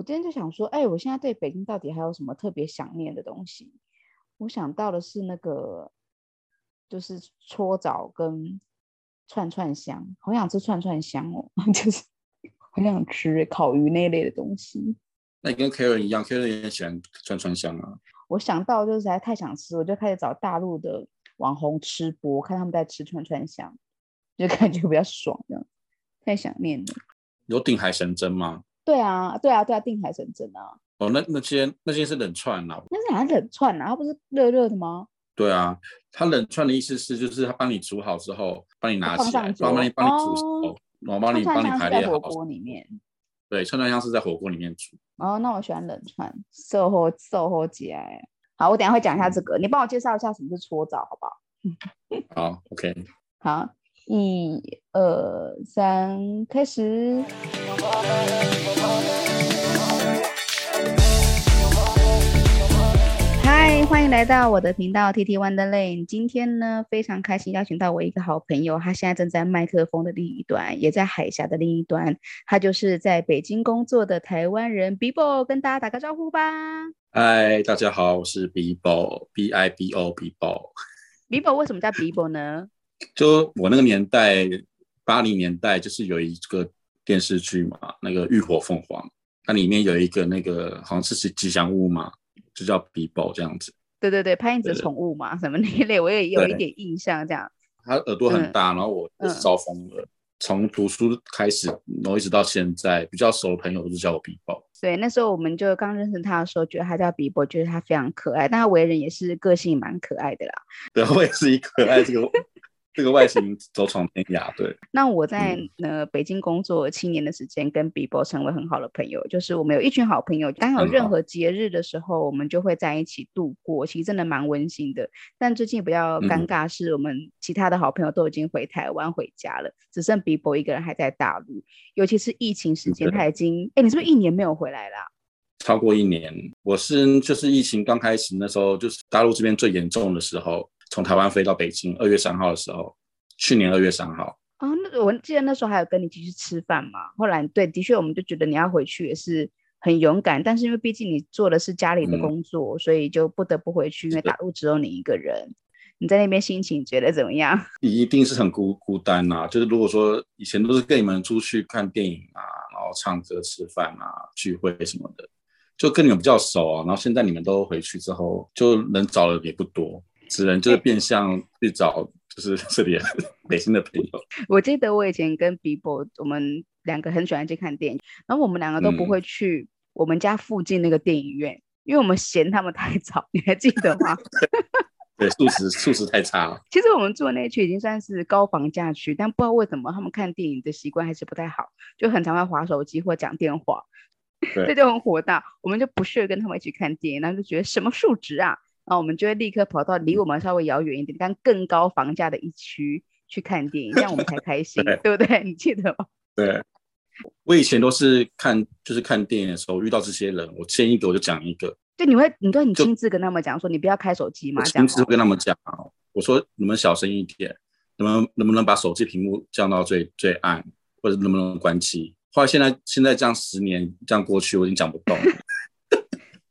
我今天就想说，哎，我现在对北京到底还有什么特别想念的东西？我想到的是那个，就是搓澡跟串串香，好想吃串串香哦，就是很想吃烤鱼那类的东西。那你跟 Kerry 一样 ，Kerry 也喜欢串串香啊。我想到就是实在太想吃，我就开始找大陆的网红吃播，看他们在吃串串香，就感觉比较爽的，太想念了。有订海神针吗？对啊，订海神针啊。哦，那些是冷串啊。那是好像冷串啊，它不是热热的吗？对啊，它冷串的意思是就是它帮你煮好之后，帮你拿起来，帮你煮熟，然后帮你排列好。串串香是在火锅里面。对，串串香是在火锅里面煮。哦，那我喜欢冷串，售后节哀。好，我等一下会讲一下这个，你帮我介绍一下什么是搓澡，好不好？好 ，OK。好。1、2、3，开始。嗨，欢迎来到我的频道 TT Wonderland。今天呢，非常开心邀请到我一个好朋友，他现在正在麦克风的另一端，也在海峡的另一端，他就是在北京工作的台湾人 Bibo， 跟大家打个招呼吧。嗨，大家好，我是 Bibo，B-I-B-O Bibo。Bibo 为什么叫 Bibo 呢？就我那个年代，80年代，就是有一个电视剧嘛，那个《浴火凤凰》，它里面有一个那个好像是吉祥物嘛，就叫 Beeple 这样子。对，潘英子宠物嘛，什么那类，我也有一点印象这样。他耳朵很大，然后我是招风耳，从读书开始，然后一直到现在，比较熟的朋友都是叫我 Beeple。对，那时候我们就刚认识他的时候，觉得他叫 Bibo， 觉得他非常可爱，但他为人也是个性蛮可爱的啦。对，我也是以可爱这个。这个外形走闯天涯，对。那我在北京工作7年的时间，跟 Bibo 成为很好的朋友，就是我们有一群好朋友，当有任何节日的时候，我们就会在一起度过，其实真的蛮温馨的。但最近比较尴尬是，我们其他的好朋友都已经回台湾回家了，只剩 Bibo 一个人还在大陆，尤其是疫情时间，他已经，哎，你是不是1年没有回来了啊？超过1年，我是就是疫情刚开始那时候，就是大陆这边最严重的时候。从台湾飞到北京，2月3号的时候，去年2月3号。哦，那我记得那时候还有跟你一起去吃饭嘛。后来对，的确我们就觉得你要回去也是很勇敢，但是因为毕竟你做的是家里的工作，所以就不得不回去，因为大陆只有你一个人。你在那边心情觉得怎么样？一定是很孤单啊！就是如果说以前都是跟你们出去看电影啊，然后唱歌、吃饭啊、聚会什么的，就跟你们比较熟啊。然后现在你们都回去之后，就能找的也不多。只能就是变相去找就是这里北京的朋友。我记得我以前跟 Bibo 我们两个很喜欢去看电影，然后我们两个都不会去我们家附近那个电影院，因为我们嫌他们太吵，你还记得吗？对，素质太差了。其实我们住的那区已经算是高房价区，但不知道为什么他们看电影的习惯还是不太好，就很常会滑手机或讲电话，这就很火大，我们就不屑跟他们一起看电影，然后就觉得什么素质啊。然后我们就会立刻跑到离我们稍微遥远一点但更高房价的一区去看电影，这样我们才开心。对不对？你记得吗？对，我以前都是看电影的时候遇到这些人，我见一个我就讲一个。对，你亲自跟他们讲说你不要开手机嘛，我亲自跟他们讲，我说你们小声一点，能不能把手机屏幕降到最暗，或者能不能关机。后来现在这样10年这样过去，我已经讲不动了。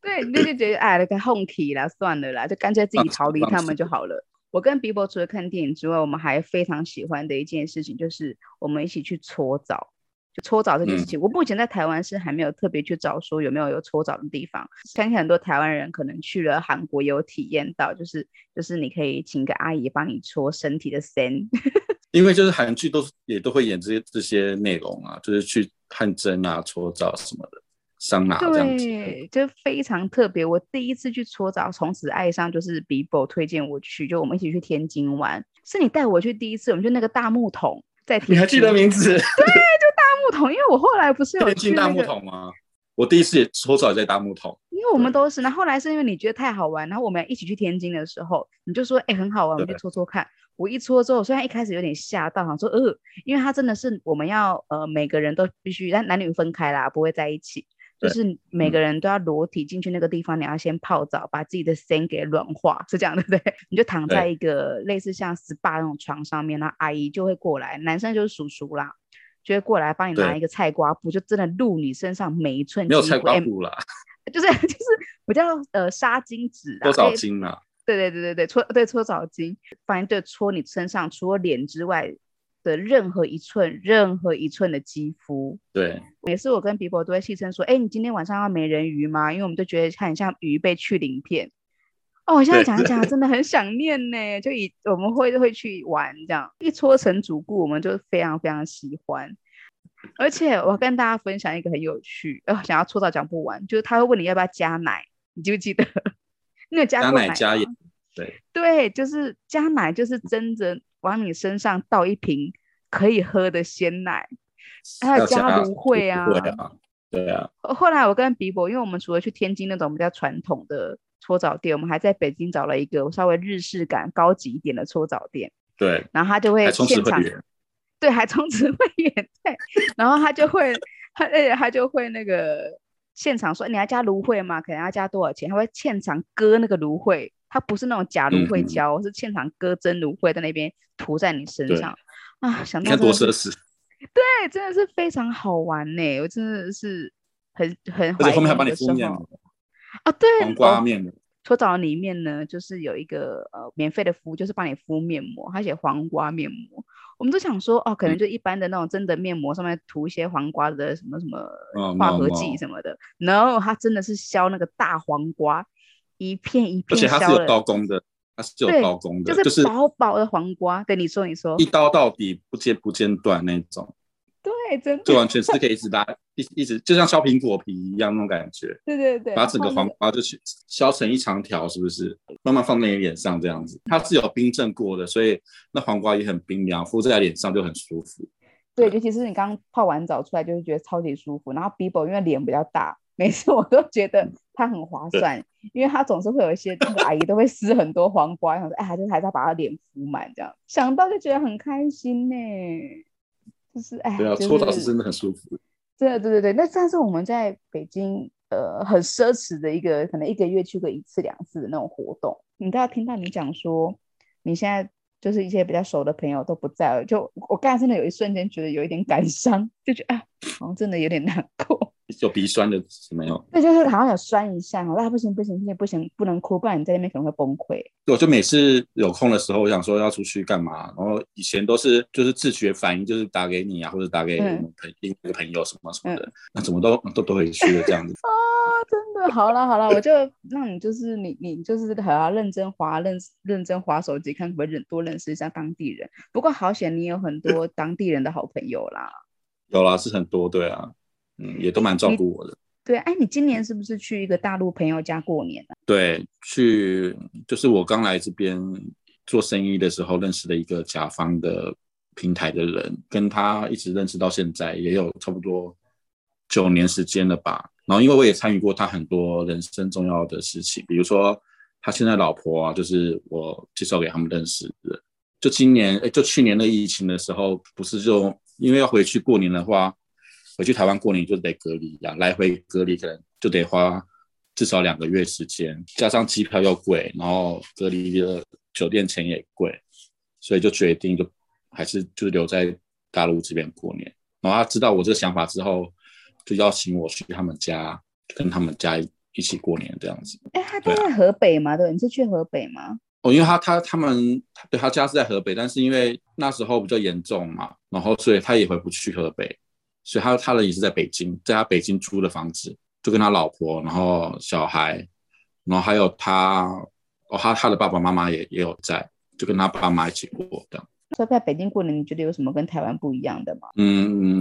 对，你就觉得哎，给哄起啦，算了啦，就干脆自己逃离他们就好了。我跟 Bibo 除了看电影之外，我们还非常喜欢的一件事情就是我们一起去搓澡。就搓澡这件事情，我目前在台湾是还没有特别去找说有没有搓澡的地方。相信很多台湾人可能去了韩国有体验到，就是你可以请个阿姨帮你搓身体的身。因为就是韩剧也都会演这些内容啊，就是去汗蒸啊、搓澡什么的。桑拿这样子，对，就非常特别。我第一次去搓澡，从此爱上，就是 Bibo 推荐我去，就我们一起去天津玩，是你带我去第一次，我们就那个大木桶在天津。你还记得名字？对，就大木桶，因为我后来不是有去、那個、天津大木桶吗？我第一次也搓澡也在大木桶，因为我们都是。然后后来是因为你觉得太好玩，然后我们一起去天津的时候，你就说哎、欸、很好玩，我们去搓搓看。我一搓之后，虽然一开始有点吓到，想说因为它真的是我们要每个人都必须，但男女分开啦，不会在一起。就是每个人都要裸体进去那个地方，你要先泡澡，把自己的身给软化，是这样对不对？你就躺在一个类似像 SPA 那种床上面，然后阿姨就会过来，男生就是叔叔啦，就会过来帮你拿一个菜瓜布，就真的入你身上每一寸。没有菜瓜布啦，就是比较纱巾纸啊，搓澡巾啊，对，搓澡巾，反正对搓你身上除了脸之外的任何一寸的肌肤。对，每次我跟 Bibo 都会戏称说，哎，你今天晚上要美人鱼吗？因为我们就觉得很像鱼被去鳞片。哦，我现在讲一讲真的很想念呢，就我们会去玩这样，一搓成主顾我们就非常非常喜欢。而且我跟大家分享一个很有趣，想要搓到讲不完，就是他会问你要不要加奶，你记不记得？你有加过奶吗？加奶加盐，对，就是加奶，就是真的往你身上倒一瓶可以喝的鲜奶，还有加芦荟啊，对啊。后来我跟 Bibo， 因为我们除了去天津那种比较传统的搓澡店，我们还在北京找了一个稍微日式感高级一点的搓澡店。对，然后他就会现场，对，还充值会员，对，然后他就会那个现场说，你要加芦荟吗？可能要加多少钱？他会现场割那个芦荟，他不是那种假芦荟胶，是现场割真芦荟在那边涂在你身上啊，想到看多奢侈，对，真的是非常好玩呢、欸，我真的是很怀念的时候，而且后面还帮你敷面膜。哦，对，黄瓜面膜。搓澡里面呢，就是有一个免费的服务，就是帮你敷面膜，它写黄瓜面膜。我们都想说，哦，可能就一般的那种真的面膜上面涂一些黄瓜的什么什么化合剂什么的，no， 它真的是削那个大黄瓜，一片一片削的，而且它是有刀工的，就是薄薄的黄瓜。对，你说，一刀到底不间断那种。对，真的就完全是可以一直拉一直就像削苹果皮一样那种感觉。对，把整个黄瓜就去削成一长条，是不是慢慢放在你脸上这样子。它是有冰镇过的，所以那黄瓜也很冰凉，敷在脸上就很舒服。对，尤其是你刚泡完澡出来就会觉得超级舒服。然后 Bibo 因为脸比较大，每次我都觉得它很划算，因为它总是会有一些那个阿姨都会撕很多黄瓜，想说哎，还是要把它脸敷满这样，想到就觉得很开心呢、欸。就是哎，对啊，搓澡是真的很舒服。对，那但是我们在北京很奢侈的一个，可能一个月去个一次两次的那种活动。你刚才听到你讲说，你现在就是一些比较熟的朋友都不在了，就我刚才真的有一瞬间觉得有一点感伤，就觉得啊，好像真的有点难过。有鼻酸的没有？对，就是好像有酸一下，那不行，不能哭，不然你在那边可能会崩溃。我就每次有空的时候，我想说要出去干嘛，然后以前都是就是自觉反应，就是打给你啊，或者打给另一个朋友什么什么的，那怎么都回去了这样子。啊，真的，好了，我就让你就是你就是好好认真滑手机，看可不可以多认识一下当地人。不过好险，你有很多当地人的好朋友啦。有啦，是很多，对啊。也都蛮照顾我的。对，哎，你今年是不是去一个大陆朋友家过年啊？对，去就是我刚来这边做生意的时候认识了一个甲方的平台的人，跟他一直认识到现在，也有差不多9年时间了吧。然后因为我也参与过他很多人生重要的事情，比如说他现在老婆啊，就是我介绍给他们认识的。就去年的疫情的时候，不是就因为要回去过年的话。回去台湾过年就得隔离啊，来回隔离可能就得花至少2个月时间，加上机票又贵，然后隔离的酒店钱也贵，所以就决定就还是就留在大陆这边过年。然后他知道我这个想法之后，就邀请我去他们家，跟他们家一起过年这样子。哎，他都在河北吗？对，你是去河北吗？哦，因为他们对他家是在河北，但是因为那时候比较严重嘛，然后所以他也回不去河北。所以他人也是在北京，在他北京租的房子，就跟他老婆，然后小孩，然后还有他的爸爸妈妈也有在，就跟他爸妈一起过的。所以在北京过年，你觉得有什么跟台湾不一样的吗？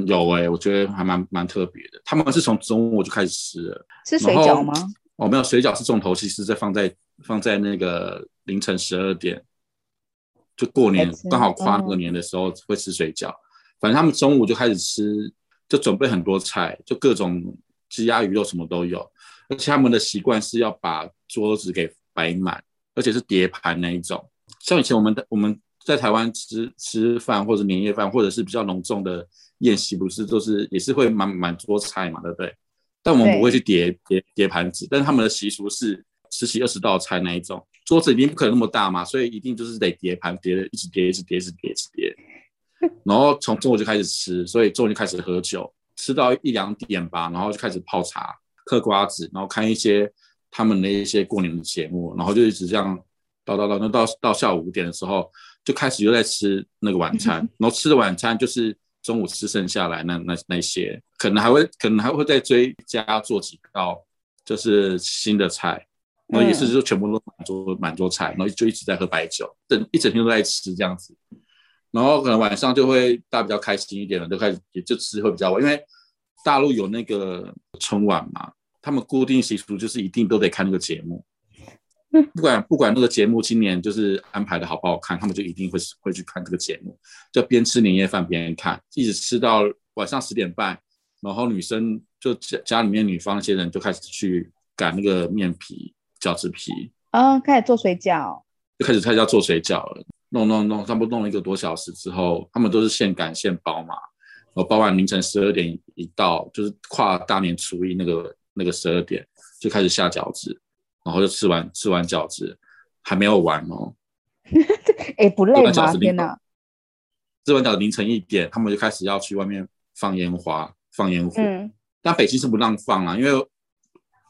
有我觉得还蛮特别的。他们是从中午就开始吃了，是水饺吗？哦，没有，水饺是重头戏，是在放在那个凌晨12点，就过年刚好跨过年的时候会吃水饺。反正他们中午就开始吃。就准备很多菜，就各种鸡鸭鱼肉什么都有，而且他们的习惯是要把桌子给摆满，而且是叠盘那一种。像以前我们在台湾吃饭或者年夜饭，或者是比较隆重的宴席，不是都是也是会满桌菜嘛，对不对？但我们不会去叠盘子，但是他们的习俗是10-20道菜那一种，桌子一定不可能那么大嘛，所以一定就是得叠盘，叠一直叠。然后从中午就开始吃，所以中午就开始喝酒，吃到1-2点吧，然后就开始泡茶嗑瓜子，然后看一些他们的一些过年的节目，然后就一直这样到下午5点的时候就开始又在吃那个晚餐，然后吃的晚餐就是中午吃剩下来 那些可能还会再追加做几道就是新的菜，然后也是就全部都满桌菜，然后就一直在喝白酒，一整天都在吃这样子，然后可能晚上就会大家比较开心一点了，就开始也就吃会比较晚，因为大陆有那个春晚嘛，他们固定习俗就是一定都得看那个节目，不管那个节目今年就是安排的好不好看，他们就一定 会去看这个节目，就边吃年夜饭边看，一直吃到晚上10点半，然后女生就 家里面女方那些人就开始去擀那个面皮饺子皮，开始做水饺，就开始要做水饺了，弄差不多弄了1个多小时之后，他们都是现擀现包嘛，然后包完凌晨12点一到，就是跨大年初一那个12点就开始下饺子，然后就吃完饺子还没有完哦，不累吗？天哪！吃完饺子凌晨1点，他们就开始要去外面放烟花、放烟火。但北京是不让放啦，因为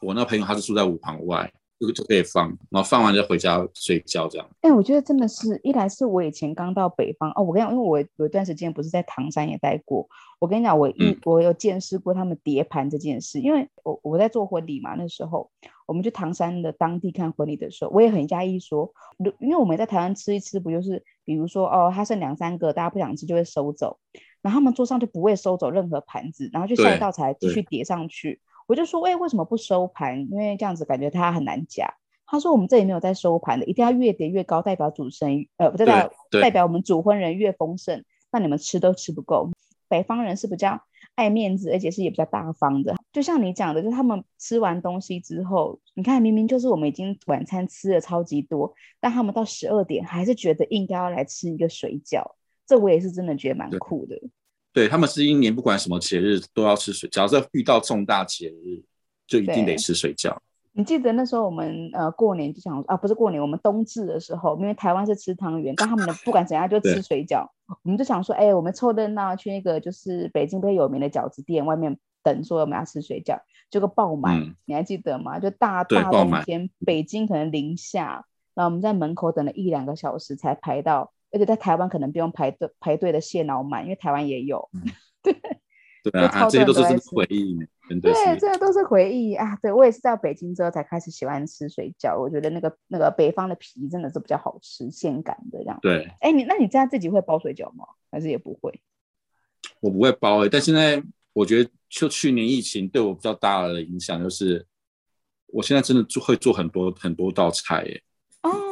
我那朋友他是住在5旁外，就可以放，然后放完就回家睡觉这样。我觉得真的是，一来是我以前刚到北方，我跟你讲，因为我有一段时间不是在唐山也待过，我跟你讲，我有见识过他们叠盘这件事，因为我在做婚礼嘛，那时候我们去唐山的当地看婚礼的时候，我也很压抑说，因为我们在台湾吃一吃，不就是比如说他剩2-3个，大家不想吃就会收走，然后他们桌上就不会收走任何盘子，然后就下一道才继续叠上去。我就说，为什么不收盘？因为这样子感觉它很难夹。他说我们这里没有在收盘的，一定要越叠越高，代表主生代表我们主婚人越丰盛，那你们吃都吃不够。北方人是比较爱面子，而且是也比较大方的。就像你讲的，就是他们吃完东西之后，你看明明就是我们已经晚餐吃了超级多，但他们到12点还是觉得应该要来吃一个水饺，这我也是真的觉得蛮酷的。对，他们是一年不管什么节日都要吃水饺，只要遇到重大节日就一定得吃水饺。你记得那时候我们过年就想啊，不是过年，我们冬至的时候，因为台湾是吃汤圆，但他们不管怎样就吃水饺，我们就想说我们凑热闹去那个就是北京比较有名的饺子店外面等，说我们要吃水饺，结果爆满，你还记得吗？就大冬天北京可能零下，然后我们在门口等了1-2个小时才排到，而且在台湾可能不用排队的蟹脑鰻，因为台湾也有。对啊，这些都是回忆，对，这都是回忆啊。对，我也是到北京之后才开始喜欢吃水饺，我觉得那个北方的皮真的是比较好吃，现擀的这样。对，那你家自己会包水饺吗？还是也不会？我不会包但现在我觉得就去年疫情对我比较大的影响就是，我现在真的会做很多道菜耶。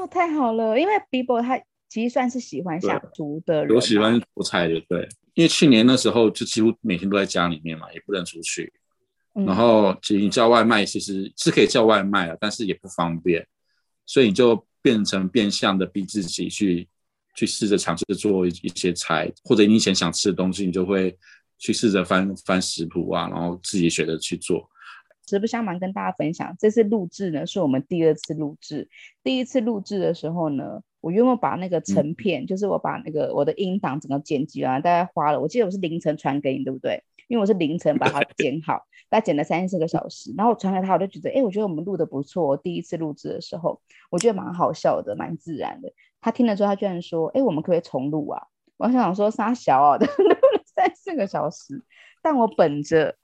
太好了，因为 Bibo 他其实算是喜欢下厨的人，我喜欢做菜的，对。因为去年那时候就几乎每天都在家里面嘛，也不能出去。然后其实你叫外卖其实是可以叫外卖但是也不方便，所以你就变相的逼自己去试着尝试做一些菜，或者你以前想吃的东西，你就会去试着翻食谱啊，然后自己学着去做。实不相瞒，跟大家分享，这次录制呢是我们第2次录制。第一次录制的时候呢，我原本把那个成片，就是我把那个我的音档整个剪辑完，大概花了，我记得我是凌晨传给你，对不对？因为我是凌晨把它剪好，大概剪了34个小时，然后我传给他，我就觉得，我觉得我们录的不错。第一次录制的时候，我觉得蛮好笑的，蛮自然的。他听了之后，他居然说，我们可不可以重录啊？我想说啥小啊，录了34个小时。但我本着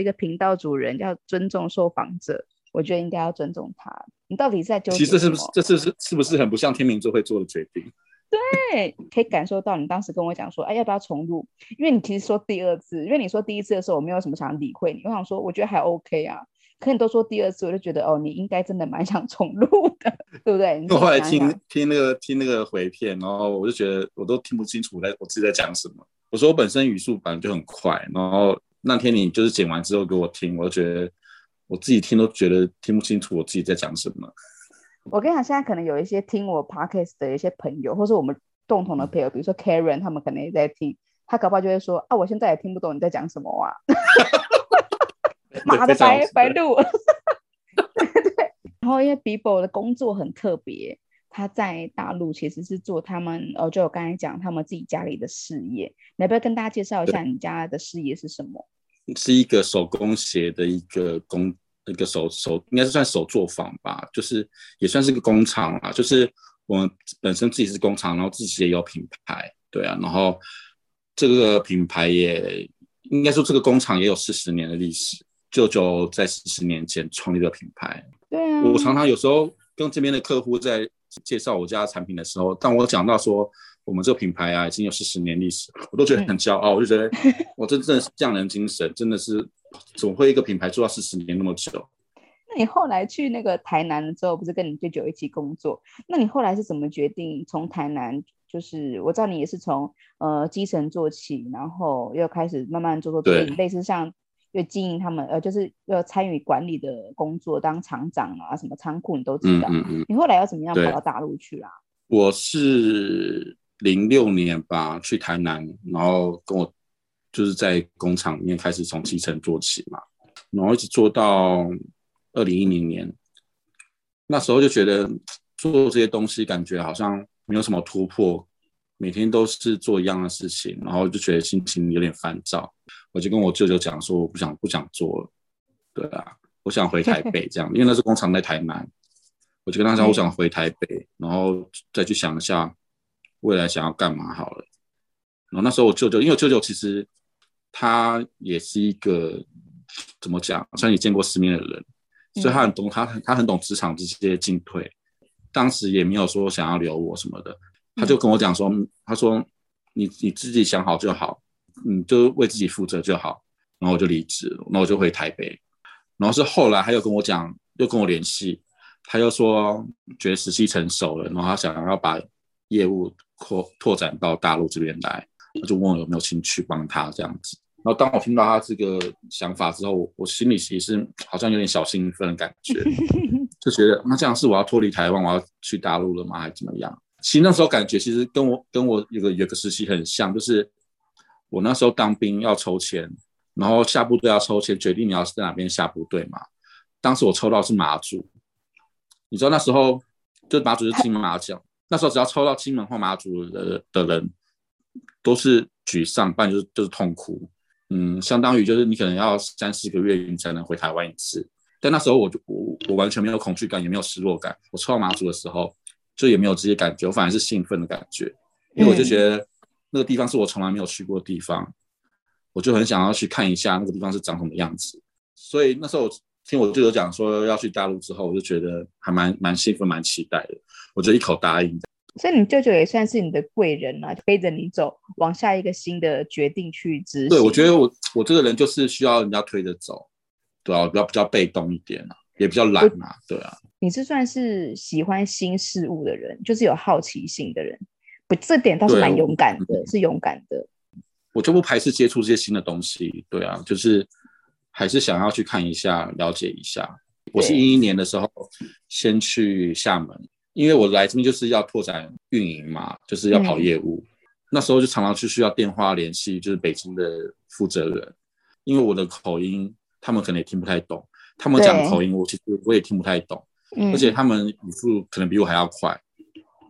一个频道主人要尊重受访者，我觉得应该要尊重他。你到底在纠结什么？其实是不是很不像天秤座会做的决定？对，可以感受到你当时跟我讲说，要不要重录？因为你其实说第2次，因为你说第1次的时候我没有什么想理会你，我想说我觉得还 OK 啊。可你都说第2次，我就觉得你应该真的蛮想重录的，对不对？我后来听那个回片，然后我就觉得我都听不清楚我自己在讲什么。我说我本身语速本来就很快，然后那天你就是剪完之后给我听，我就觉得。我自己听都觉得听不清楚我自己在讲什么。我跟你讲，现在可能有一些听我 podcast 的一些朋友，或是我们共同的朋友，比如说 Karen， 他们可能也在听，他搞不好就会说我现在也听不懂你在讲什么啊，妈的白录。对，然后因为 Bibo 的工作很特别，他在大陆其实是做他们就我刚才讲他们自己家里的事业，你要不要跟大家介绍一下你家的事业是什么？是一个手工鞋的一个应该是算手作坊吧，就是也算是个工厂啦，就是我们本身自己是工厂，然后自己也有品牌，对啊，然后这个品牌也应该说这个工厂也有40年的历史，舅舅在40年前创立的品牌。对啊，我常常有时候跟这边的客户在介绍我家的产品的时候，当我讲到说我们这个品牌啊已经有40年历史，我都觉得很骄傲，我就觉得我真正是匠人精神，真的是总会一个品牌做到40年那么久。那你后来去那个台南的时候，不是跟你舅舅一起工作，那你后来是怎么决定从台南，就是我知道你也是从基层做起，然后又开始慢慢做自己类似像又经营他们就是又参与管理的工作，当厂长啊什么仓库你都知道，你后来要怎么样跑到大陆去啦？我是2006年吧去台南，然后跟我就是在工厂里面开始从基层做起嘛，然后一直做到2010年。那时候就觉得做这些东西感觉好像没有什么突破，每天都是做一样的事情，然后就觉得心情有点烦躁，我就跟我舅舅讲说我不想做了，对啊，我想回台北这样因为那是工厂在台南，我就跟他讲我想回台北，然后再去想一下未来想要干嘛好了。然后那时候我舅舅，因为我舅舅其实他也是一个怎么讲，虽然也见过世面的人，所以他很懂他很懂职场这些进退，当时也没有说想要留我什么的，他就跟我讲说，他说你自己想好就好，你就为自己负责就好。然后我就离职，然后我就回台北。然后是后来他又跟我讲，又跟我联系，他又说觉得时机成熟了，然后他想要把业务拓展到大陆这边来，他就问我有没有兴趣帮他这样子。然后当我听到他这个想法之后，我心里其实好像有点小兴奋的感觉，就觉得那这样是我要脱离台湾，我要去大陆了吗？还是怎么样？其实那时候感觉其实跟我有个时期很像，就是我那时候当兵要抽签，然后下部队要抽签决定你要在哪边下部队嘛。当时我抽到是马祖，你知道那时候就马祖是金马奖，那时候只要抽到金门或马祖 的人都是沮丧，不然就是痛哭，相当于就是你可能要3-4个月你才能回台湾一次。但那时候我完全没有恐惧感，也没有失落感，我抽到马祖的时候就也没有这些感觉，我反而是兴奋的感觉，因为我就觉得那个地方是我从来没有去过的地方，我就很想要去看一下那个地方是长什么样子。所以那时候我听我舅舅讲说要去大陆之后，我就觉得还蛮兴奋蛮期待的，我就一口答应。所以你舅舅也算是你的贵人啊，背着你走往下一个新的决定去执行。对，我觉得我这个人就是需要人家推着走，对啊，我比较被动一点啊，也比较懒啊，对啊。你是算是喜欢新事物的人，就是有好奇心的人，不，这点倒是蛮勇敢的，是勇敢的。我就不排斥接触这些新的东西，对啊，就是还是想要去看一下，了解一下。我是2011年的时候先去厦门，因为我来这边就是要拓展运营嘛，就是要跑业务，那时候就常常去需要电话联系就是北京的负责人，因为我的口音他们可能也听不太懂，他们讲口音我其实我也听不太懂，而且他们语速可能比我还要快，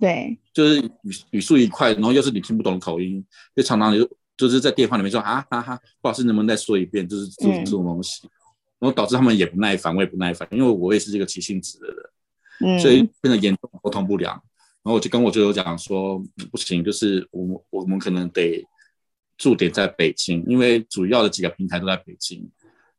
对，就是语速一快，然后又是你听不懂的口音，就常常就是在电话里面说啊哈哈，不好意思能不能再说一遍，就是这种东西，然后导致他们也不耐烦，我也不耐烦，因为我也是这个急性子的人，所以变得严重沟通不良。然后我就跟我舅舅讲说不行，就是我们可能得驻点在北京，因为主要的几个平台都在北京，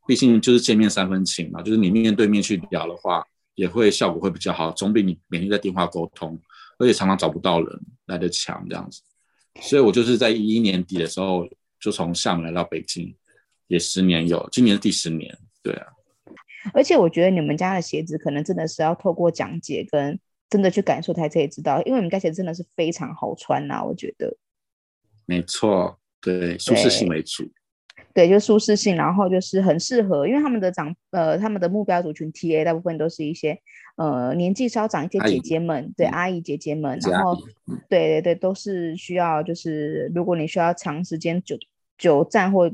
毕竟就是见面三分情嘛，就是你面对面去聊的话也会效果会比较好，总比你每天在电话沟通而且常常找不到人来得强这样子。所以我就是在2011年底的时候就从厦门来到北京，也10年有，今年是第10年，对啊。而且我觉得你们家的鞋子可能真的是要透过讲解跟真的去感受才可以知道，因为你们家鞋子真的是非常好穿啊，我觉得。没错，对，舒适性为主。对，就舒适性，然后就是很适合，因为他们的他们的目标族群 TA 大部分都是一些年纪稍长一些姐姐们，对，阿姨姐姐们，然后对对对，都是需要，就是如果你需要长时间久站或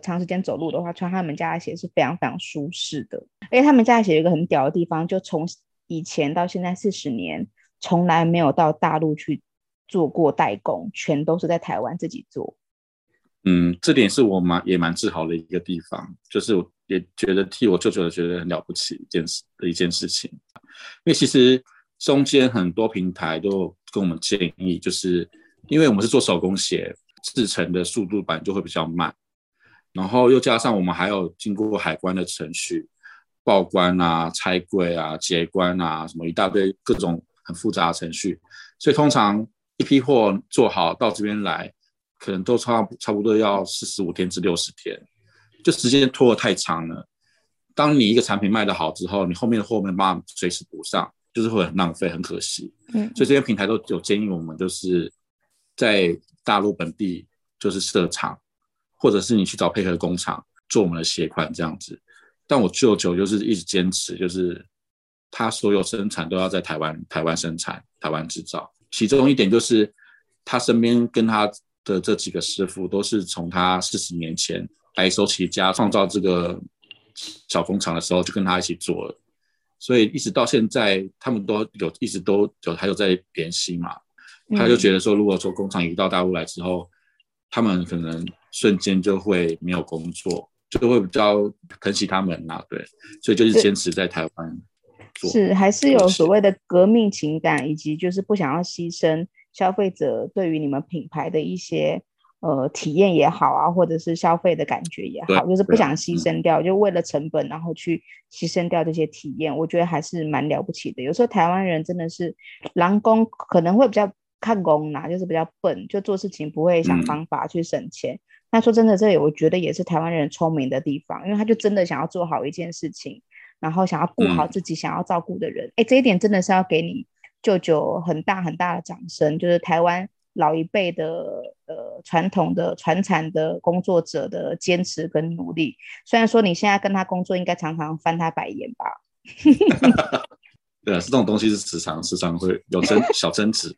长时间走路的话，穿他们家的鞋是非常非常舒适的。而且他们家的鞋有一个很屌的地方，就从以前到现在40年从来没有到大陆去做过代工，全都是在台湾自己做。嗯，这点是我也蛮自豪的一个地方，就是我也觉得替我舅舅觉得很了不起一件事情。因为其实中间很多平台都跟我们建议，就是因为我们是做手工鞋，制成的速度版就会比较慢，然后又加上我们还有经过海关的程序，报关啊、拆柜啊、结关啊，什么一大堆各种很复杂的程序，所以通常一批货做好到这边来可能都差不多要45天至60天，就时间拖得太长了。当你一个产品卖得好之后，你后面的货没办法随时补上，就是会很浪费，很可惜。所以这些平台都有建议我们，就是在大陆本地就是设厂，或者是你去找配合工厂做我们的鞋款这样子。但我舅舅就是一直坚持，就是他所有生产都要在台湾生产，台湾制造。其中一点就是他身边跟他的这几个师傅都是从他40年前白手起家创造这个小工厂的时候就跟他一起做了，所以一直到现在他们都有一直都有还有在联系嘛。他就觉得说如果说工厂移到大陆来之后，他们可能瞬间就会没有工作，就会比较疼惜他们啊，对，所以就是坚持在台湾做。是还是有所谓的革命情感，以及就是不想要牺牲消费者对于你们品牌的一些体验也好啊，或者是消费的感觉也好，就是不想牺牲掉，就为了成本然后去牺牲掉这些体验，我觉得还是蛮了不起的。有时候台湾人真的是人工可能会比较看工啦，就是比较笨，就做事情不会想方法去省钱。那说真的，这我觉得也是台湾人聪明的地方，因为他就真的想要做好一件事情，然后想要顾好自己想要照顾的人。这一点真的是要给你舅舅很大很大的掌声，就是台湾老一辈的传统的传产的工作者的坚持跟努力。虽然说你现在跟他工作应该常常翻他白眼吧。对啊，这种东西是时常会有小争执的。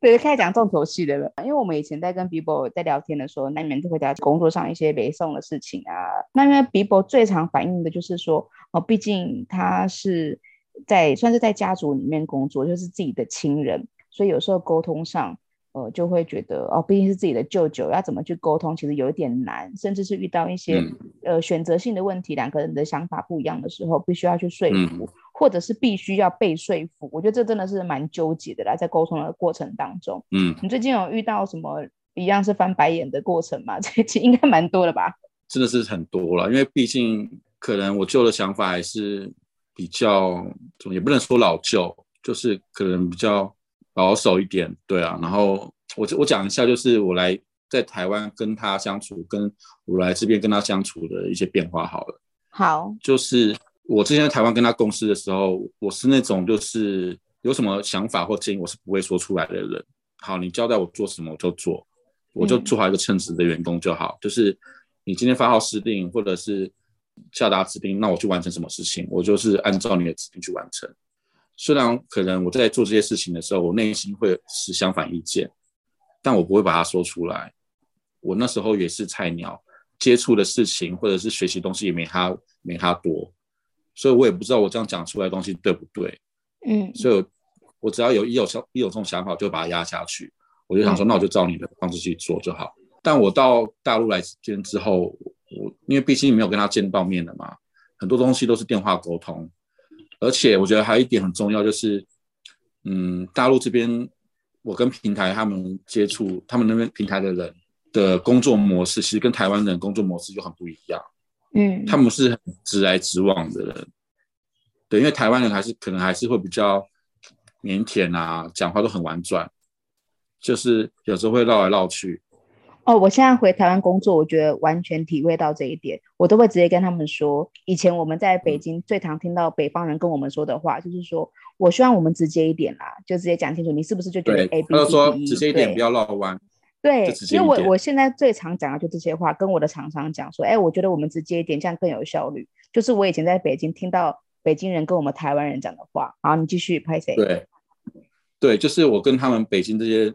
对，开始讲重头戏的了。因为我们以前在跟 Bibo 在聊天的时候，难免就会聊工作上一些没送的事情啊。那因为 Bibo 最常反映的就是说毕竟他是算是在家族里面工作，就是自己的亲人，所以有时候沟通上就会觉得毕竟是自己的舅舅，要怎么去沟通其实有一点难，甚至是遇到一些选择性的问题，两个人的想法不一样的时候必须要去说服，或者是必须要被说服。我觉得这真的是蛮纠结的啦，在沟通的过程当中。你最近有遇到什么一样是翻白眼的过程吗？这其实应该蛮多的吧。真的是很多啦，因为毕竟可能我舅的想法还是比较，也不能说老旧，就是可能比较保守一点，对啊。然后我讲一下，就是我来在台湾跟他相处，跟我来这边跟他相处的一些变化好了。好，就是我之前在台湾跟他共事的时候，我是那种就是有什么想法或建议我是不会说出来的人。好，你交代我做什么我就做，我就做好一个称职的员工就好。就是你今天发号施令，或者是下达指令，那我去完成什么事情，我就是按照你的指令去完成。虽然可能我在做这些事情的时候，我内心会持相反意见，但我不会把它说出来。我那时候也是菜鸟，接触的事情或者是学习的东西也没他多，所以我也不知道我这样讲出来的东西对不对。所以我只要有这种想法，就把它压下去。我就想说，那我就照你的方式去做就好。但我到大陆来之后，因为毕竟没有跟他见到面了嘛，很多东西都是电话沟通。而且我觉得还有一点很重要，就是大陆这边我跟平台他们接触，他们那边平台的人的工作模式其实跟台湾人工作模式就很不一样。他们是很直来直往的人。对，因为台湾人可能还是会比较腼腆啊，讲话都很婉转，就是有时候会绕来绕去。我现在回台湾工作，我觉得完全体会到这一点。我都会直接跟他们说，以前我们在北京最常听到北方人跟我们说的话，就是说我希望我们直接一点啦，就直接讲清楚，你是不是就觉得 A B C D？ 他就说直接一点，不要绕弯。对，因为我现在最常讲的就这些话，跟我的厂商讲说，我觉得我们直接一点，这样更有效率。就是我以前在北京听到北京人跟我们台湾人讲的话。好，你继续拍谁？对，就是我跟他们北京这些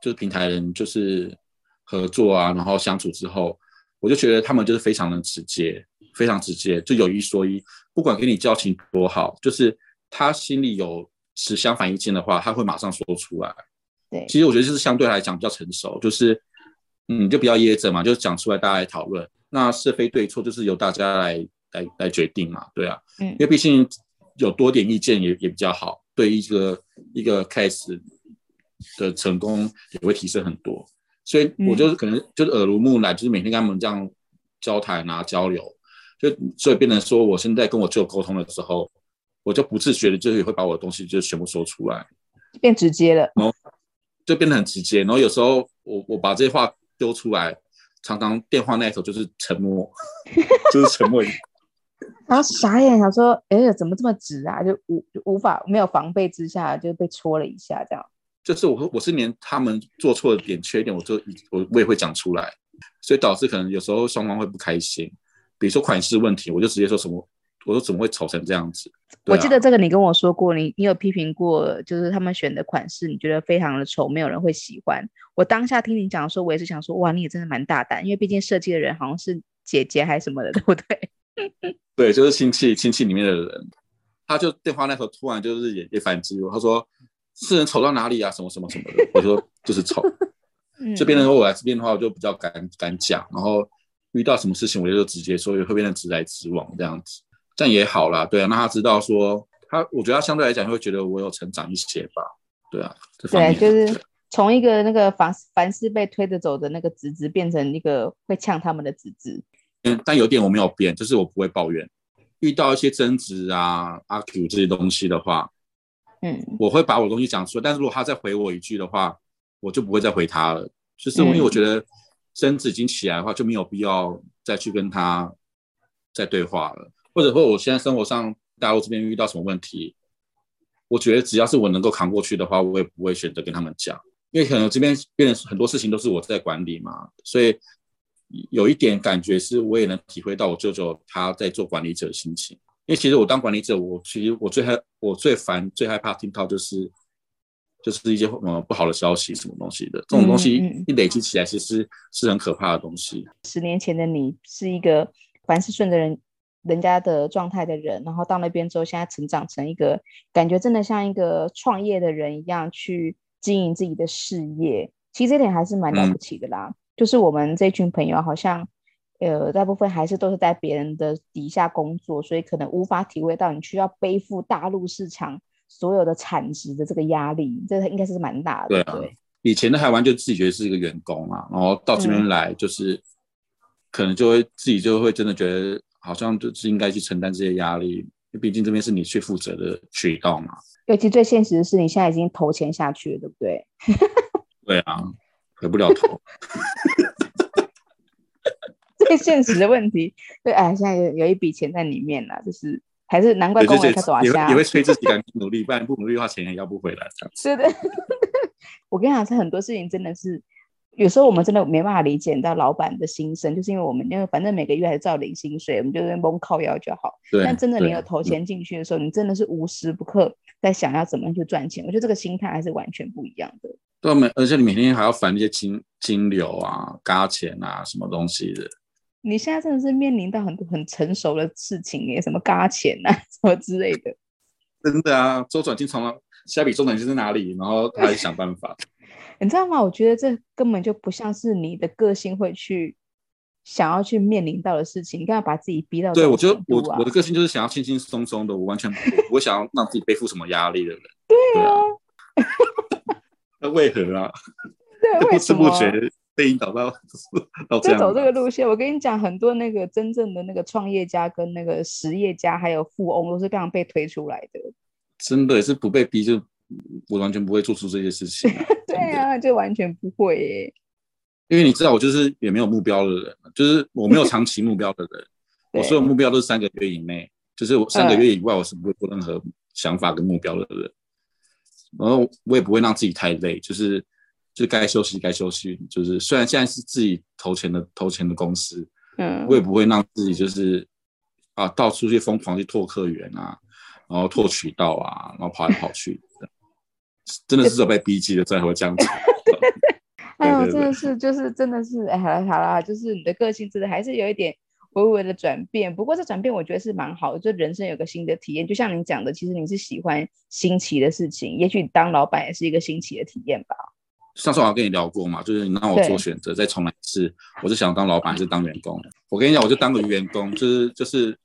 就是平台人就是合作啊，然后相处之后，我就觉得他们就是非常的直接，非常直接，就有一说一，不管跟你交情多好，就是他心里有持相反意见的话，他会马上说出来。对，其实我觉得就是相对来讲比较成熟，就是就不要掖着嘛，就讲出来大家来讨论。那是非对错就是由大家来决定嘛，对啊，因为毕竟有多点意见也比较好，对一个 case 的成功也会提升很多。所以我就是可能就是耳濡目染，就是每天跟他们这样交谈啊交流，所以变成说我现在跟我舅沟通的时候，我就不自觉的就是也会把我的东西就全部说出来，变直接了，然后就变得很直接。然后有时候我把这些话丢出来，常常电话那头就是沉默，就是沉默。然后傻眼想说，怎么这么直啊？就无法没有防备之下就被戳了一下，这样。就是我是连他们做错的点缺点，我也会讲出来，所以导致可能有时候双方会不开心。比如说款式问题，我就直接说什么，我说怎么会丑成这样子？啊、我记得这个你跟我说过，你有批评过，就是他们选的款式，你觉得非常的丑，没有人会喜欢。我当下听你讲的时候，我也是想说，哇，你也真的蛮大胆，因为毕竟设计的人好像是姐姐还是什么的，对不对？对，就是亲戚里面的人，他就电话那头突然就是 也反击我，他说是人丑到哪里啊，什么什么什么的。我说就是丑，这边的话我来这边的话我就比较敢讲，然后遇到什么事情我就直接说，也会变成直来直往这样子。这样也好啦，对啊，那他知道说我觉得他相对来讲会觉得我有成长一些吧，对啊，这方面对，就是从一个那个凡事被推着走的那个侄子，变成一个会呛他们的侄子。但有点我没有变，就是我不会抱怨。遇到一些争执啊、argue 这些东西的话，我会把我的东西讲出来。但是如果他再回我一句的话，我就不会再回他了。就是因为我觉得争执已经起来的话，就没有必要再去跟他再对话了。或者说我现在生活上大陆这边遇到什么问题，我觉得只要是我能够扛过去的话，我也不会选择跟他们讲，因为可能这边变成很多事情都是我在管理嘛，所以有一点感觉是我也能体会到我舅舅他在做管理者的心情。因为其实我当管理者，我最烦最害怕听到就是一些不好的消息什么东西的，这种东西一累积起来其实是很可怕的东西。10年前的你是一个凡事顺的人家的状态的人，然后到那边之后现在成长成一个感觉真的像一个创业的人一样去经营自己的事业，其实这点还是蛮了不起的啦。就是我们这群朋友好像大部分还是都是在别人的底下工作，所以可能无法体会到你需要背负大陆市场所有的产值的这个压力，这应该是蛮大的。 对， 啊，对，以前的台湾就自己觉得是一个员工啊，然后到这边来就是、可能就会自己就会真的觉得好像就是应该去承担这些压力，毕竟这边是你去负责的渠道嘛。尤其最现实的是你现在已经投钱下去了，对不对？对啊，回不了头。最现实的问题，对，哎，现在有一笔钱在里面啦，就是还是难怪公文才走下，也会催自己赶紧努力，不然不努力的话钱也要不回来。是的，我跟你讲，是很多事情真的是。有时候我们真的没办法理解到老板的心声，就是因为我们反正每个月还是照领薪水，我们就在蒙靠腰就好。但真的你有投钱进去的时候，你真的是无时不刻在想要怎么去赚钱。我觉得这个心态还是完全不一样的。对，而且你每天还要烦那些金流啊、嘎钱啊什么东西的。你现在真的是面临到很多很成熟的事情耶，什么嘎钱啊什么之类的。真的啊，周转金常常下笔周转金在哪里，然后他还想办法。你知道吗？我觉得这根本就不像是你的个性会去想要去面临到的事情。你干嘛把自己逼到这种程度啊？对，我觉得我的个性就是想要轻轻松松的，我完全不会想要让自己背负什么压力的人。对啊，那为何啊？对，为什么不知不觉被引导到这样？就走这个路线。我跟你讲，很多那个真正的那个创业家跟那个实业家还有富翁都是非常被推出来的。真的也是不被逼就。我完全不会做出这些事情、啊、对啊，就完全不会耶。因为你知道我就是也没有目标的人，就是我没有长期目标的人。我所有目标都是3个月以内，就是我3个月以外我是不会做任何想法跟目标的人。然后我也不会让自己太累，就是该休息。就是虽然现在是自己投钱的公司，我也不会让自己就是到处去疯狂去拓客源啊，然后拓渠道啊，然后跑来跑去。真的是被逼急的才会这样子。哎呦，真的是，就是真的是，哎，好啦，就是你的个性真的还是有一点微微的转变。不过这转变我觉得是蛮好的，就人生有个新的体验，就像您讲的，其实你是喜欢新奇的事情，也许当老板也是一个新奇的体验吧。上次我跟你聊过嘛，就是你让我做选择再重来一次，我是想当老板还是当员工。我跟你讲，我就当个员工，就是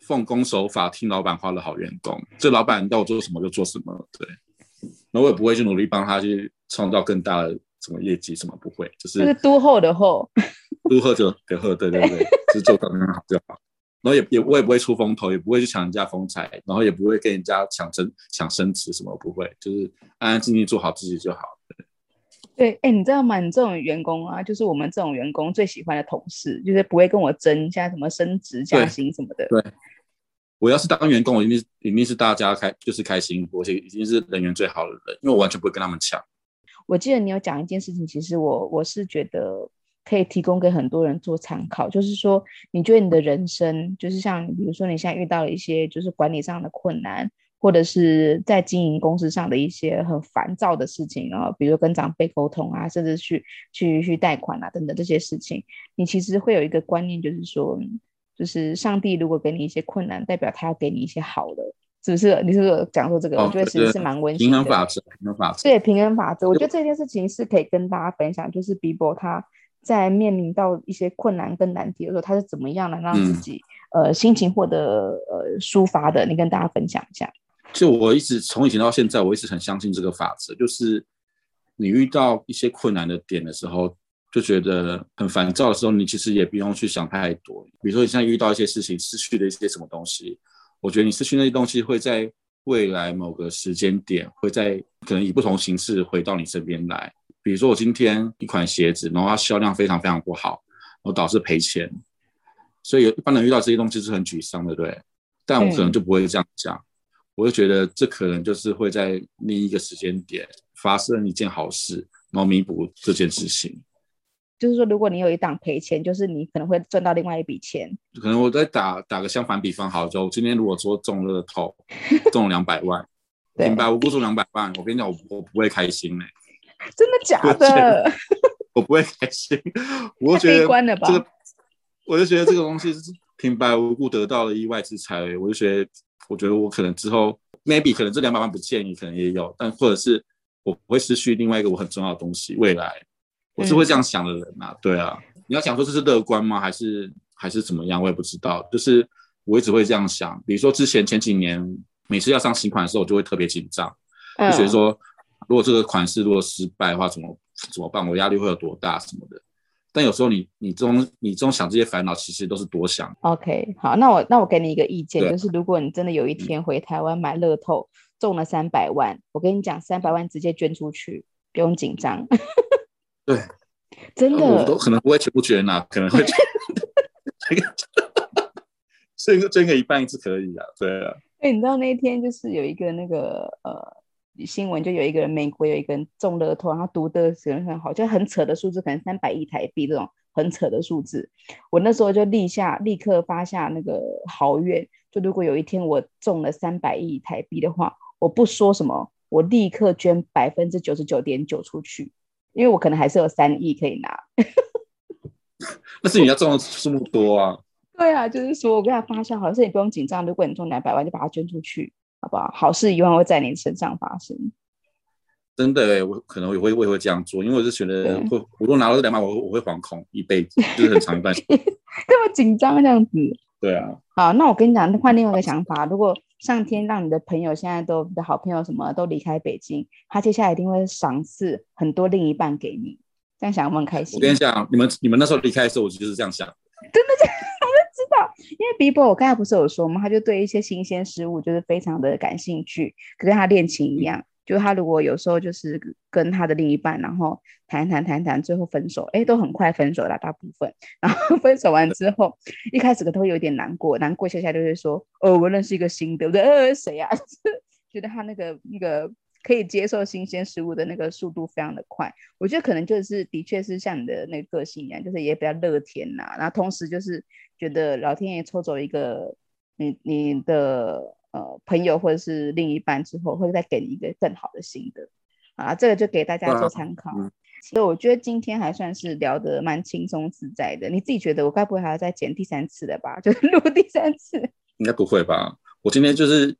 奉公守法听老板话的好员工，这老板要我做什么就做什么，对，那我也不会去努力帮他去创造更大的什么业绩，什么不会，就是都后的后都后就得后，对对对，就是做得很好就好。然后我也不会出风头，也不会去抢人家风采，然后也不会跟人家抢升职，什么不会，就是安安静静做好自己就好。对，哎，你知道吗？你这种员工啊，就是我们这种员工最喜欢的同事，就是不会跟我争一下什么升职加薪什么的。对，我要是当员工，我一定是大家就是开心，而且一定是人缘最好的人，因为我完全不会跟他们抢。我记得你有讲一件事情，其实我是觉得可以提供给很多人做参考，就是说，你觉得你的人生，就是像比如说你现在遇到了一些就是管理上的困难，或者是在经营公司上的一些很烦躁的事情啊，比如跟长辈沟通啊，甚至去贷款啊等等这些事情，你其实会有一个观念，就是说，就是上帝如果给你一些困难，代表他要给你一些好的，是不是？你是不是讲说这个？我觉得其实是蛮温馨的。平衡法则，平衡法则。对，平衡法则。我觉得这件事情是可以跟大家分享，就是 Bibo 他在面临到一些困难跟难题的时候，他是怎么样能让自己心情获得抒发的？你跟大家分享一下。就我一直从以前到现在，我一直很相信这个法则，就是你遇到一些困难的点的时候，就觉得很烦躁的时候，你其实也不用去想太多。比如说你现在遇到一些事情，失去了一些什么东西，我觉得你失去那些东西会在未来某个时间点，会在可能以不同形式回到你身边来。比如说我今天一款鞋子，然后它销量非常非常不好，然后导致赔钱，所以一般人遇到这些东西是很沮丧的，对不对？但我可能就不会这样讲。我就觉得这可能就是会在另一个时间点发生一件好事，然后弥补这件事情。就是说，如果你有一档赔钱，就是你可能会赚到另外一笔钱。可能我再打个相反比方好，就今天如果说中乐透，中了200万，平白无故中200万，我跟你讲，我不会开心嘞、欸。真的假的？我不会开心，我觉得、這個、太悲观了吧？我就觉得这个东西是平白无故得到了意外之财，我就觉得。我觉得我可能之后 maybe 可能这200万不见你可能也有，但或者是我会失去另外一个我很重要的东西，未来我是会这样想的人啊，对啊，你要想说这是乐观吗，还是怎么样，我也不知道，就是我一直会这样想。比如说之前前几年每次要上新款的时候，我就会特别紧张，就觉得说如果这个款式如果失败的话怎么办，我压力会有多大什么的。但有时候你想这些烦恼，其实都是多想。OK， 好，那我给你一个意见，就是如果你真的有一天回台湾买乐透中了300万，我跟你讲，300万直接捐出去，不用紧张。对，真的，我都可能不会全部捐啊，可能会捐个一半是可以啊，对啊。对，你知道那一天就是有一个那个新闻，就有一个人，美国有一个人中乐透，然后读的很好，就很扯的数字，可能300亿台币这种很扯的数字。我那时候就立刻发下那个豪愿，就如果有一天我中了300亿台币的话，我不说什么，我立刻捐99.9%出去，因为我可能还是有3亿可以拿。那是你要中的数目多啊。对啊，就是说我跟他发下，好像你不用紧张，如果你中200万，就把它捐出去。好不好？好事一万会在你身上发生。真的、欸，我可能我也会这样做，因为我是觉得我如果拿到200万，我会惶恐一辈子，就是很长一段时间。这么紧张这样子。对啊。好，那我跟你讲，换另外一个想法，如果上天让你的朋友现在都你的好朋友什么都离开北京，他接下来一定会赏赐很多另一半给你，这样想我很开心。我跟你讲，你们那时候离开的时候，我就是这样想。真的假的？知道，因为 Bibo 我刚才不是有说吗？他就对一些新鲜事物就是非常的感兴趣，跟他恋情一样，就他如果有时候就是跟他的另一半，然后谈，最后分手，哎，都很快分手了，大部分。然后分手完之后，一开始可能会有点难过，下就会说，哦，我认识一个新的，谁啊？觉得他那个可以接受新鲜事物的那个速度非常的快。我觉得可能就是的确是像你的那个个性一样，就是也比较乐天啊，然后同时就是觉得老天爷抽走一个你的朋友或者是另一半之后，会再给你一个更好的新的啊，这个就给大家做参考。所以我觉得今天还算是聊得蛮轻松自在的。你自己觉得我该不会还要再剪第三次的吧？就是录第三次应该不会吧？我今天就是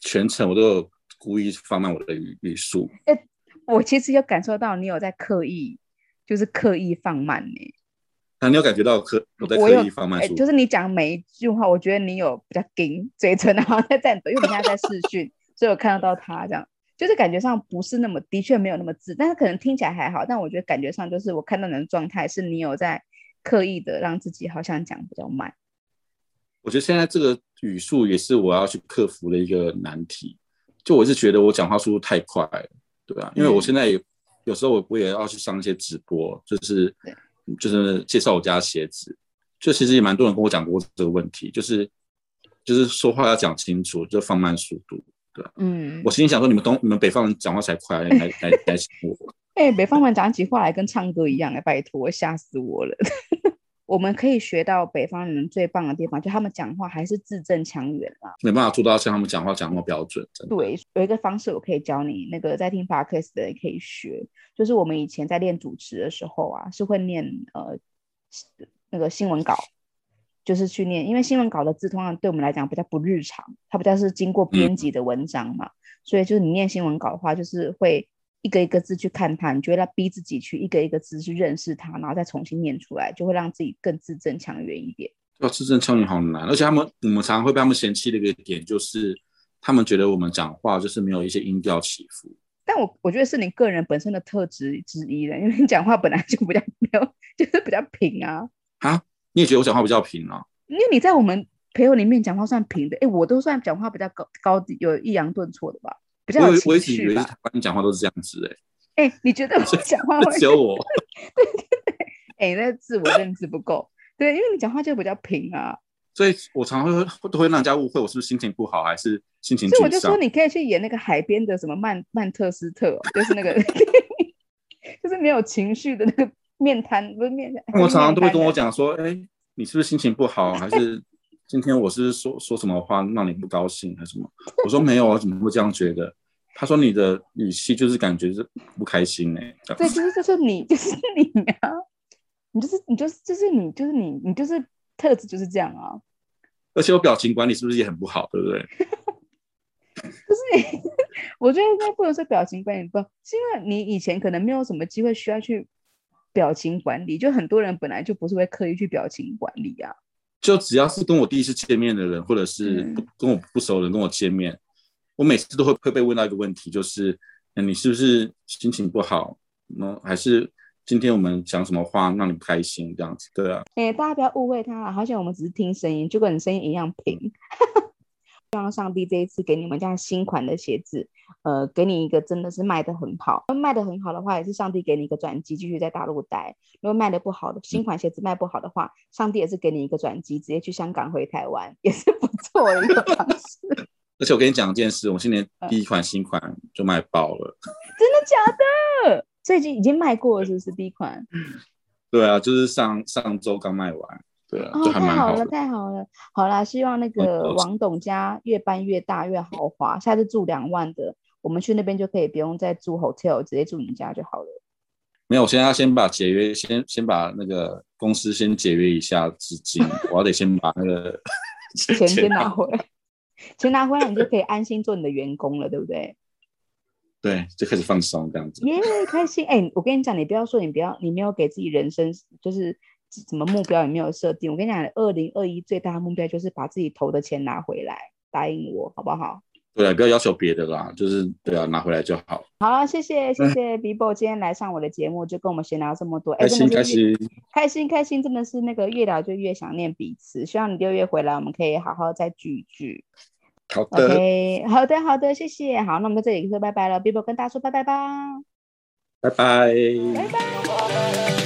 全程我都有故意放慢我的语速、欸、我其实有感受到你有在刻意就是刻意放慢、欸啊、你有感觉到我在刻意放慢速度、欸、就是你讲每一句话我觉得你有比较紧嘴唇然后在站抖，因为我们现在在视讯所以我看到他这样就是感觉上不是那么的确没有那么自，但是可能听起来还好，但我觉得感觉上就是我看到你的状态是你有在刻意的让自己好像讲比较慢。我觉得现在这个语速也是我要去克服的一个难题，就我是觉得我讲话速度太快了，对啊，因为我现在也有时候我也要去上一些直播，就是介绍我家鞋子，就其实也蛮多人跟我讲过这个问题，就是说话要讲清楚，就放慢速度，对啊，嗯，我心里想说你们北方人讲话才快，你来请我，哎，北方人讲起话来跟唱歌一样，拜托，吓死我了。我们可以学到北方人最棒的地方，就他们讲话还是字正腔圆啦，没办法做到像他们讲话讲那么标准。对，有一个方式我可以教你，那个在听 podcast 的人可以学，就是我们以前在练主持的时候啊，是会念那个新闻稿，就是去念，因为新闻稿的字通常对我们来讲比较不日常，它比较是经过编辑的文章嘛，所以就是你念新闻稿的话，就是会一个一个字去看它，你就会逼自己去一个一个字去认识它，然后再重新念出来，就会让自己更字正腔圆一点。对，字正腔圆好难，而且我们常常会被他们嫌弃的一个点就是他们觉得我们讲话就是没有一些音调起伏，但我觉得是你个人本身的特质之一的，因为你讲话本来就比较没有，就是比较平啊。啊，你也觉得我讲话比较平啊？因为你在我们朋友里面讲话算平的，我都算讲话比较高有抑扬顿挫的吧。我一直以为台湾讲话都是这样子哎、欸欸，你觉得我讲话会只有我？对对对，哎、欸，那自我认知不够，对，因为你讲话就比较平啊，所以我常常都会让人家误会我是不是心情不好，还是心情沮丧。所以我就说你可以去演那个海边的什么曼特斯特，就是那个就是没有情绪的那个面瘫，不是面瘫。我常常都会跟我讲说，哎、欸，你是不是心情不好，还是？今天我是说什么话让你不高兴还是什么？我说没有，我怎么会这样觉得？他说你的语气就是感觉是不开心哎、欸。对，就是你，就是你啊，你就是特质就是这样啊。而且我表情管理是不是也很不好，对不对？就是，我觉得应该不能说表情管理不好，是因为你以前可能没有什么机会需要去表情管理，就很多人本来就不是会刻意去表情管理啊。就只要是跟我第一次见面的人，或者是跟我不熟的人跟我见面，我每次都会被问到一个问题，就是你是不是心情不好，还是今天我们讲什么话让你不开心这样子，对啊。欸，大家不要误会他，好像我们只是听声音，就跟你声音一样平。上帝这一次给你们这样新款的鞋子，给你一个真的是卖得很好，卖得很好的话也是上帝给你一个转机，继续在大陆待。如果卖得不好的新款鞋子卖不好的话，上帝也是给你一个转机，直接去香港回台湾，也是不错的一个方式。而且我跟你讲一件事，我今年第一款新款就卖爆了。真的假的？所以已经卖过了是不是第一款？对啊，就是上周刚卖完。对啊，哦，就还蛮好的，太好了，太好了，好啦，希望那个王董家越搬越大越豪华，下次住2万的，我们去那边就可以不用再住 hotel， 直接住你家就好了。没有，我现在要先把解约，先把那个公司先解约一下资金，我要得先把那个钱先拿回来，钱拿回来你就可以安心做你的员工了，对不对？对，就开始放松这样子，耶，开心。我跟你讲，你不要说你没有给自己人生就是。什么目标也没有设定，我跟你讲2021最大的目标就是把自己投的钱拿回来，答应我好不好？对啊，不要要求别的啦，就是对啊，拿回来就好。好，谢谢 Bibo 今天来上我的节目，就跟我们闲聊这么多，开心，真的是那个越聊就越想念彼此，希望你6月回来我们可以好好再聚一聚。好的， okay， 好的，谢谢。好，那我们在这里说拜拜了， Bibo 跟大家说拜拜吧。拜拜。